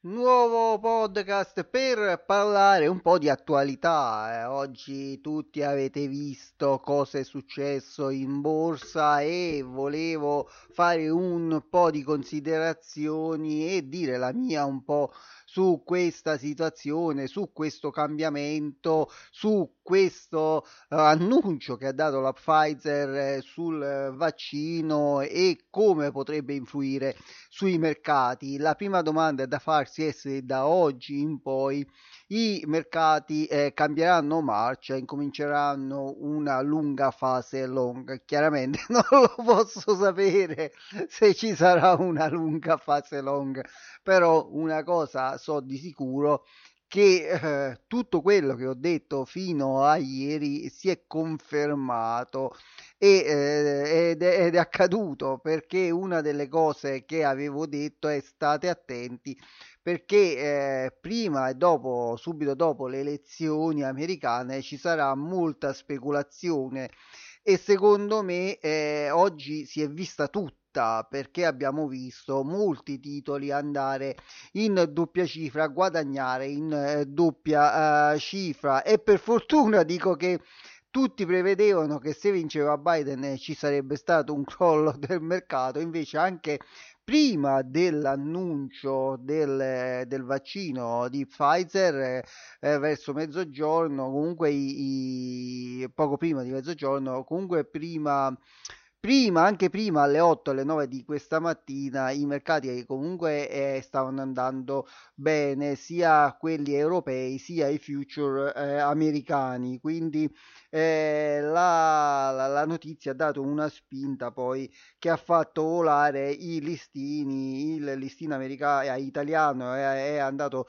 Nuovo podcast per parlare un po' di attualità. Oggi tutti avete visto cosa è successo in borsa e volevo fare un po' di considerazioni e dire la mia un po' su questa situazione, su questo cambiamento, su questo annuncio che ha dato la Pfizer sul vaccino e come potrebbe influire sui mercati. La prima domanda da farsi è se da oggi in poi i mercati cambieranno marcia, incominceranno una lunga fase long. Chiaramente non lo posso sapere se ci sarà una lunga fase long, però una cosa so di sicuro, che tutto quello che ho detto fino a ieri si è confermato ed è accaduto, perché una delle cose che avevo detto è: state attenti, perché prima e dopo, subito dopo le elezioni americane ci sarà molta speculazione e secondo me oggi si è vista tutto, perché abbiamo visto molti titoli andare in doppia cifra, guadagnare in doppia cifra, e per fortuna dico che tutti prevedevano che se vinceva Biden ci sarebbe stato un crollo del mercato. Invece anche prima dell'annuncio del vaccino di Pfizer, verso mezzogiorno, comunque poco prima di mezzogiorno, comunque prima alle 8, alle 9 di questa mattina, i mercati comunque stavano andando bene, sia quelli europei sia i future americani, quindi la notizia ha dato una spinta poi che ha fatto volare i listini. Il listino italiano è andato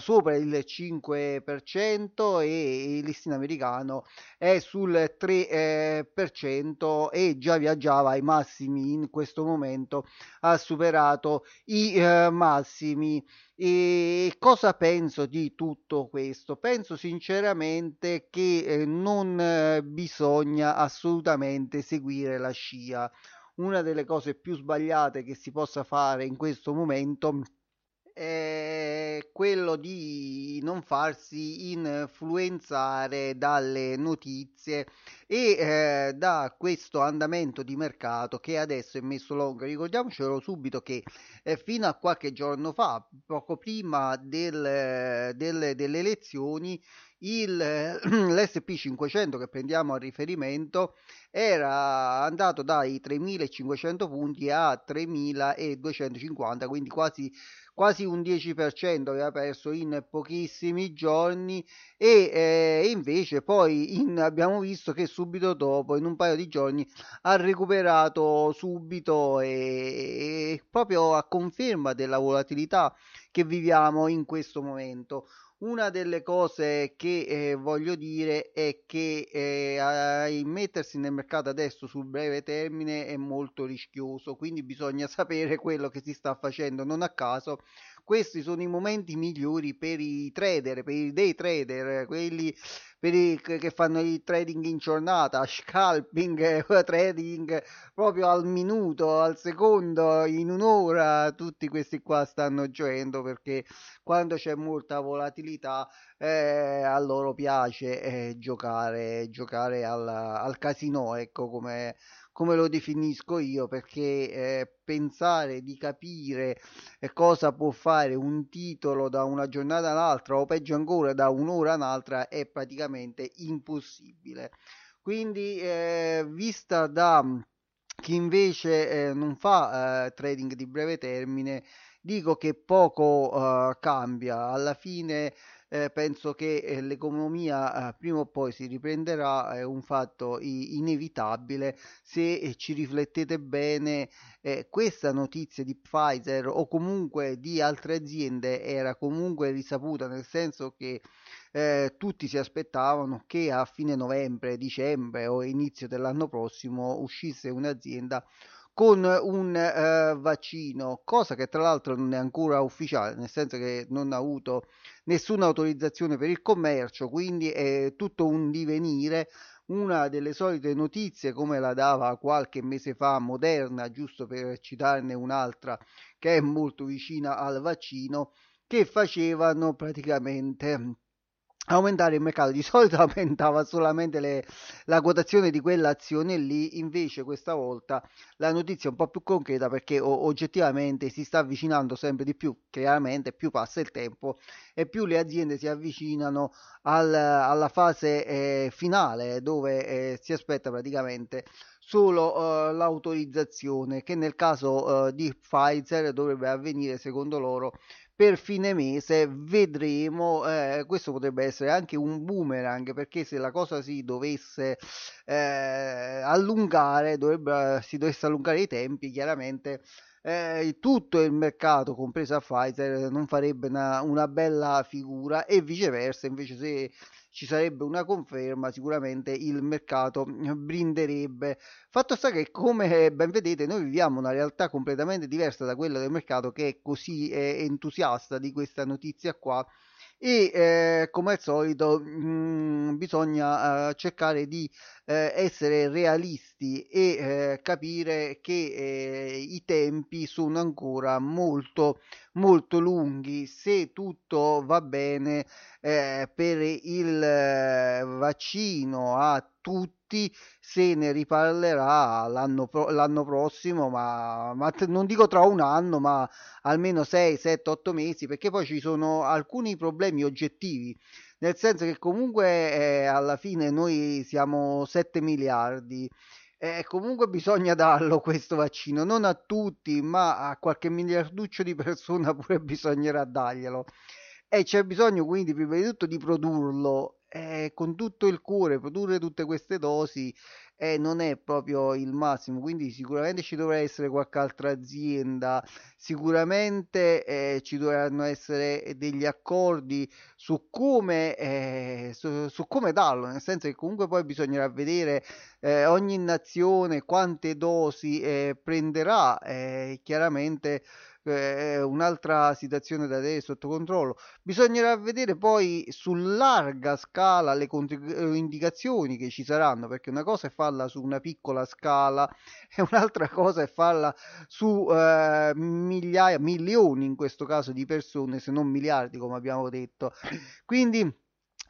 sopra il 5% e il listino americano è sul 3% e già viaggiava ai massimi. In questo momento ha superato i massimi. E cosa penso di tutto questo? Penso sinceramente che non bisogna assolutamente seguire la scia. Una delle cose più sbagliate che si possa fare in questo momento è quello di non farsi influenzare dalle notizie e da questo andamento di mercato che adesso è messo long. Ricordiamocelo subito che fino a qualche giorno fa, poco prima delle elezioni, l'S&P 500 che prendiamo a riferimento era andato dai 3.500 punti a 3.250, quindi quasi un 10% aveva perso in pochissimi giorni e invece poi abbiamo visto che subito dopo, in un paio di giorni, ha recuperato subito e proprio a conferma della volatilità che viviamo in questo momento. Una delle cose che voglio dire è che mettersi nel mercato adesso sul breve termine è molto rischioso, quindi bisogna sapere quello che si sta facendo. Non a caso questi sono i momenti migliori per i trader, per i day trader, quelli che fanno il trading in giornata, scalping, trading proprio al minuto, al secondo, in un'ora. Tutti questi qua stanno giocando perché quando c'è molta volatilità a loro piace giocare al casino, ecco, come come lo definisco io, perché pensare di capire cosa può fare un titolo da una giornata all'altra, o peggio ancora da un'ora all'altra, è praticamente impossibile. Quindi vista da chi invece non fa trading di breve termine, dico che poco cambia. Alla fine penso che l'economia prima o poi si riprenderà, è un fatto inevitabile. Se ci riflettete bene, questa notizia di Pfizer o comunque di altre aziende era comunque risaputa, nel senso che tutti si aspettavano che a fine novembre, dicembre o inizio dell'anno prossimo uscisse un'azienda con un vaccino, cosa che tra l'altro non è ancora ufficiale, nel senso che non ha avuto nessuna autorizzazione per il commercio, quindi è tutto un divenire, una delle solite notizie come la dava qualche mese fa Moderna, giusto per citarne un'altra che è molto vicina al vaccino, che facevano praticamente aumentare il mercato. Di solito aumentava solamente la quotazione di quell'azione lì, invece questa volta la notizia è un po' più concreta, perché oggettivamente si sta avvicinando sempre di più. Chiaramente più passa il tempo e più le aziende si avvicinano alla fase finale, dove si aspetta praticamente solo l'autorizzazione, che nel caso di Pfizer dovrebbe avvenire secondo loro per fine mese. Vedremo, questo potrebbe essere anche un boomerang, perché se la cosa si dovesse allungare, si dovesse allungare i tempi, chiaramente tutto il mercato, compresa Pfizer, non farebbe una bella figura, e viceversa. Invece, se ci sarebbe una conferma, sicuramente il mercato brinderebbe. Fatto sta che, come ben vedete, noi viviamo una realtà completamente diversa da quella del mercato, che è così entusiasta di questa notizia qua, e come al solito bisogna cercare di essere realisti e capire che i tempi sono ancora molto molto lunghi. Se tutto va bene per il vaccino a tutti, se ne riparlerà l'anno prossimo, ma non dico tra un anno, ma almeno 6, 7, 8 mesi, perché poi ci sono alcuni problemi oggettivi, nel senso che comunque alla fine noi siamo 7 miliardi. Comunque bisogna darlo questo vaccino, non a tutti, ma a qualche miliarduccio di persona pure bisognerà darglielo, e c'è bisogno quindi prima di tutto di produrlo con tutto il cuore. Produrre tutte queste dosi non è proprio il massimo, quindi sicuramente ci dovrà essere qualche altra azienda, sicuramente ci dovranno essere degli accordi su come darlo, nel senso che comunque poi bisognerà vedere ogni nazione quante dosi prenderà. Chiaramente un'altra situazione da tenere sotto controllo. Bisognerà vedere poi su larga scala le controindicazioni che ci saranno, perché una cosa è farla su una piccola scala e un'altra cosa è farla su migliaia, milioni in questo caso di persone, se non miliardi come abbiamo detto. Quindi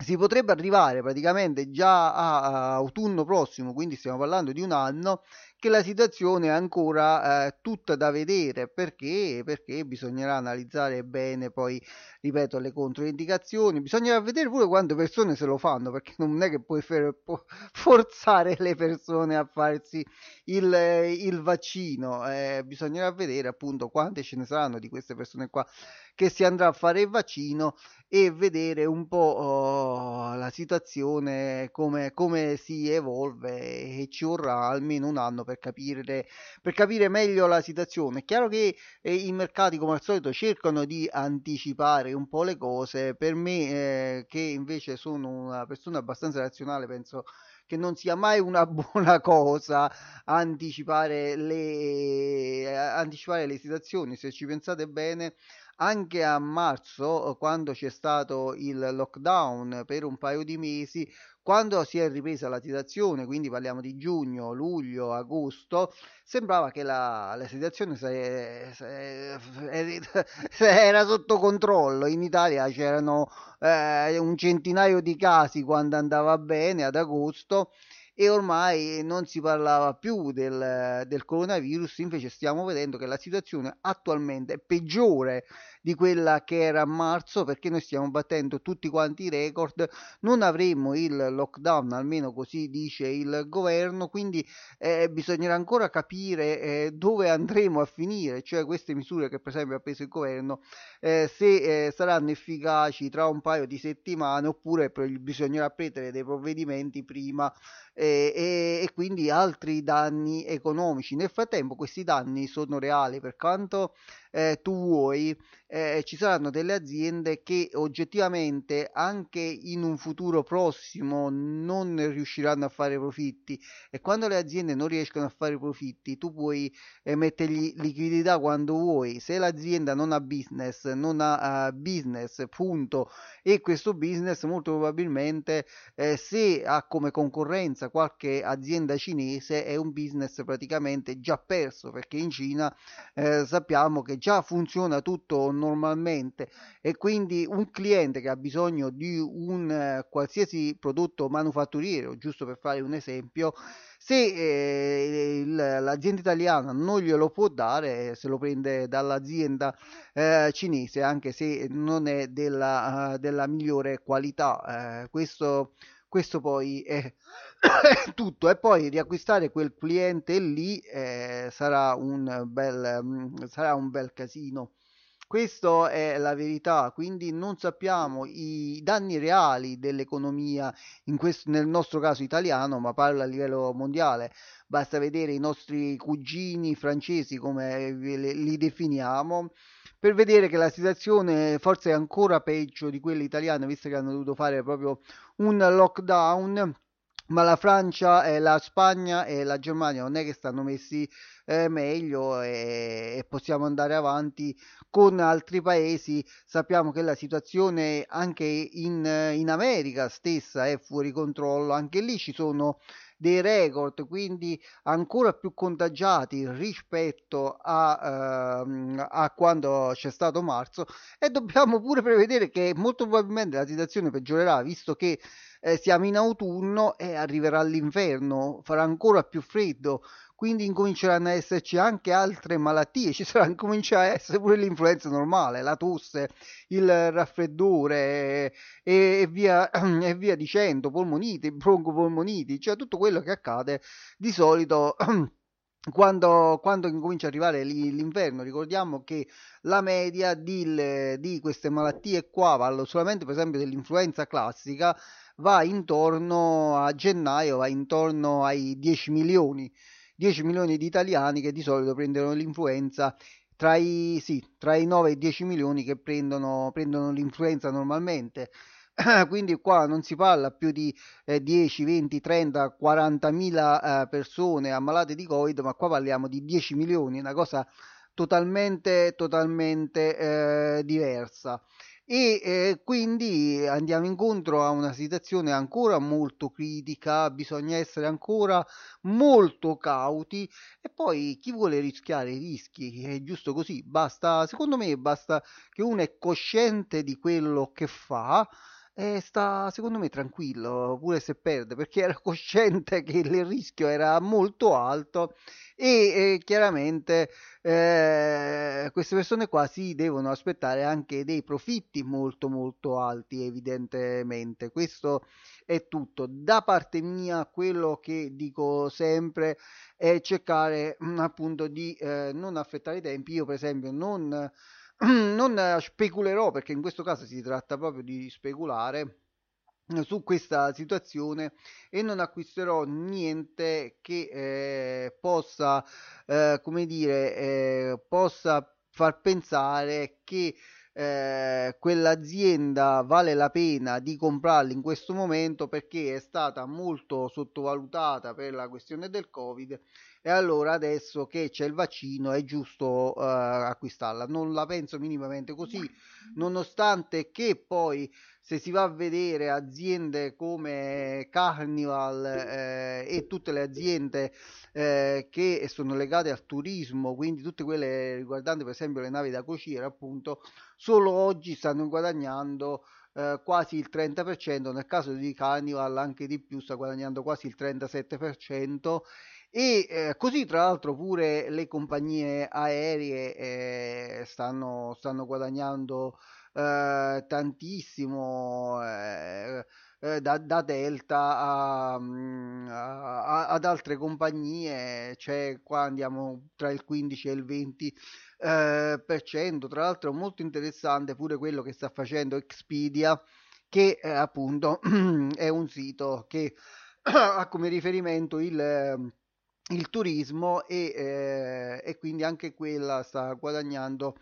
si potrebbe arrivare praticamente già a autunno prossimo, quindi stiamo parlando di un anno, che la situazione è ancora tutta da vedere, perché bisognerà analizzare bene, poi ripeto, le controindicazioni. Bisognerà vedere pure quante persone se lo fanno, perché non è che puoi forzare le persone a farsi il vaccino. Bisognerà vedere appunto quante ce ne saranno di queste persone qua che si andrà a fare il vaccino, e vedere un po' la situazione come si evolve, e ci vorrà almeno un anno per capire meglio la situazione. È chiaro che i mercati, come al solito, cercano di anticipare un po' le cose. Per me, che invece sono una persona abbastanza razionale, penso che non sia mai una buona cosa anticipare le situazioni. Se ci pensate bene, anche a marzo, quando c'è stato il lockdown per un paio di mesi, quando si è ripresa la situazione, quindi parliamo di giugno, luglio, agosto, sembrava che la situazione era sotto controllo. In Italia c'erano un centinaio di casi quando andava bene ad agosto, e ormai non si parlava più del coronavirus. Invece stiamo vedendo che la situazione attualmente è peggiore di quella che era a marzo, perché noi stiamo battendo tutti quanti i record, non avremo il lockdown, almeno così dice il governo, quindi bisognerà ancora capire dove andremo a finire, cioè queste misure che per esempio ha preso il governo, se saranno efficaci tra un paio di settimane oppure bisognerà prendere dei provvedimenti prima e quindi altri danni economici. Nel frattempo questi danni sono reali, per quanto tu vuoi, ci saranno delle aziende che oggettivamente anche in un futuro prossimo non riusciranno a fare profitti, e quando le aziende non riescono a fare profitti tu puoi mettergli liquidità quando vuoi. Se l'azienda non ha business punto, e questo business molto probabilmente se ha come concorrenza qualche azienda cinese è un business praticamente già perso, perché in Cina sappiamo che già funziona tutto normalmente, e quindi un cliente che ha bisogno di un qualsiasi prodotto manufatturiero, giusto per fare un esempio, se l'azienda italiana non glielo può dare, se lo prende dall'azienda cinese, anche se non è della migliore qualità. Questo poi è tutto, e poi riacquistare quel cliente lì sarà un bel casino. Questa è la verità, quindi non sappiamo i danni reali dell'economia nel nostro caso italiano, ma parlo a livello mondiale. Basta vedere i nostri cugini francesi, come li definiamo, per vedere che la situazione forse è ancora peggio di quella italiana, visto che hanno dovuto fare proprio un lockdown. Ma la Francia, la Spagna e la Germania non è che stanno messi meglio, e possiamo andare avanti con altri paesi. Sappiamo che la situazione anche in America stessa è fuori controllo, anche lì ci sono dei record, quindi ancora più contagiati rispetto a quando c'è stato marzo, e dobbiamo pure prevedere che molto probabilmente la situazione peggiorerà, visto che siamo in autunno e arriverà l'inverno, farà ancora più freddo, quindi incominceranno a esserci anche altre malattie, ci sarà, incomincia a essere pure l'influenza normale, la tosse, il raffreddore e via dicendo, polmoniti, broncopolmoniti, cioè tutto quello che accade di solito quando incomincia ad arrivare l'inverno. Ricordiamo che la media di queste malattie qua, parlo solamente per esempio dell'influenza classica, va intorno a gennaio, va intorno ai 10 milioni di italiani che di solito prendono l'influenza, tra i 9 e i 10 milioni che prendono l'influenza normalmente. Quindi qua non si parla più di 10, 20, 30, 40.000 persone ammalate di Covid, ma qua parliamo di 10 milioni, una cosa totalmente diversa. E quindi andiamo incontro a una situazione ancora molto critica, bisogna essere ancora molto cauti, e poi chi vuole rischiare i rischi è giusto così, secondo me basta che uno è cosciente di quello che fa e sta, secondo me, tranquillo pure se perde, perché era cosciente che il rischio era molto alto e chiaramente queste persone qua si devono aspettare anche dei profitti molto molto alti, evidentemente. Questo è tutto da parte mia. Quello che dico sempre è cercare appunto di non affrettare i tempi. Io per esempio non speculerò, perché in questo caso si tratta proprio di speculare su questa situazione, e non acquisterò niente che possa far pensare che quell'azienda vale la pena di comprarla in questo momento, perché è stata molto sottovalutata per la questione del Covid, e allora adesso che c'è il vaccino è giusto acquistarla. Non la penso minimamente così, nonostante che poi, se si va a vedere aziende come Carnival e tutte le aziende che sono legate al turismo, quindi tutte quelle riguardanti per esempio le navi da crociera appunto, solo oggi stanno guadagnando quasi il 30%, nel caso di Carnival anche di più, sta guadagnando quasi il 37%. E così tra l'altro pure le compagnie aeree stanno guadagnando tantissimo, da Delta ad altre compagnie, cioè qua andiamo tra il 15 e il 20%. Tra l'altro è molto interessante pure quello che sta facendo Expedia, che appunto è un sito che ha come riferimento il turismo e quindi anche quella sta guadagnando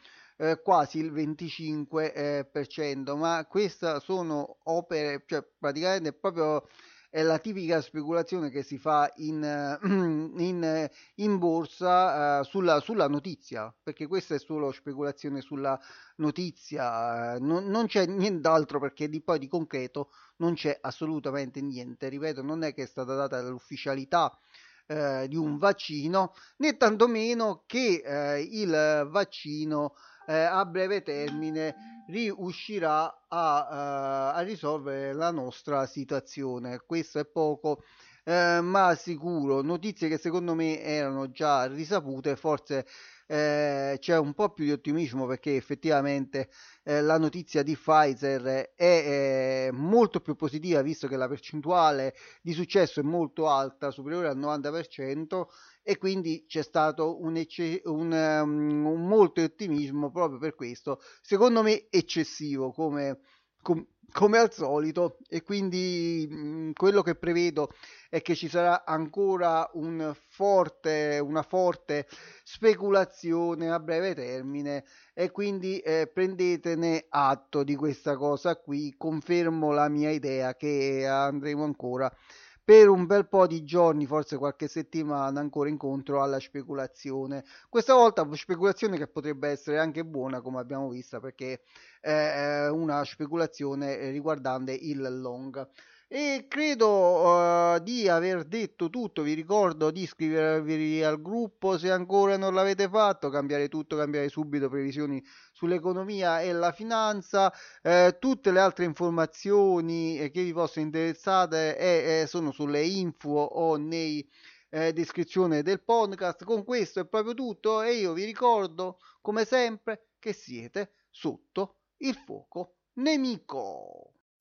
quasi il 25%, ma queste sono opere, cioè praticamente proprio è la tipica speculazione che si fa in borsa sulla notizia, perché questa è solo speculazione sulla notizia, non c'è nient'altro, perché poi di concreto non c'è assolutamente niente. Ripeto, non è che è stata data l'ufficialità di un vaccino, né tantomeno che il vaccino a breve termine riuscirà a risolvere la nostra situazione. Questo è poco ma sicuro. Notizie che secondo me erano già risapute, forse c'è un po' più di ottimismo, perché effettivamente la notizia di Pfizer è molto più positiva, visto che la percentuale di successo è molto alta, superiore al 90%, e quindi c'è stato un molto ottimismo proprio per questo, secondo me eccessivo come al solito. E quindi quello che prevedo è che ci sarà ancora una forte speculazione a breve termine, e quindi prendetene atto di questa cosa qui. Confermo la mia idea che andremo ancora per un bel po' di giorni, forse qualche settimana ancora, incontro alla speculazione. Questa volta speculazione che potrebbe essere anche buona, come abbiamo visto, perché è una speculazione riguardante il long. E credo di aver detto tutto. Vi ricordo di iscrivervi al gruppo se ancora non l'avete fatto, cambiare tutto, cambiare subito, previsioni sull'economia e la finanza, tutte le altre informazioni che vi possono interessare sono sulle info o nei descrizione del podcast. Con questo è proprio tutto, e io vi ricordo come sempre che siete sotto il fuoco nemico.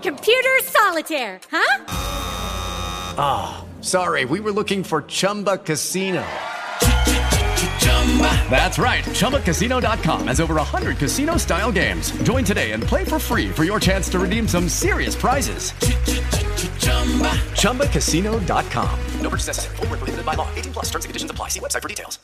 Computer solitaire, huh? Ah, oh, sorry. We were looking for Chumba Casino. That's right. ChumbaCasino.com has over 100 casino-style games. Join today and play for free for your chance to redeem some serious prizes. ChumbaCasino.com. No purchase necessary. Void where prohibited by law. 18+. Terms and conditions apply. See website for details.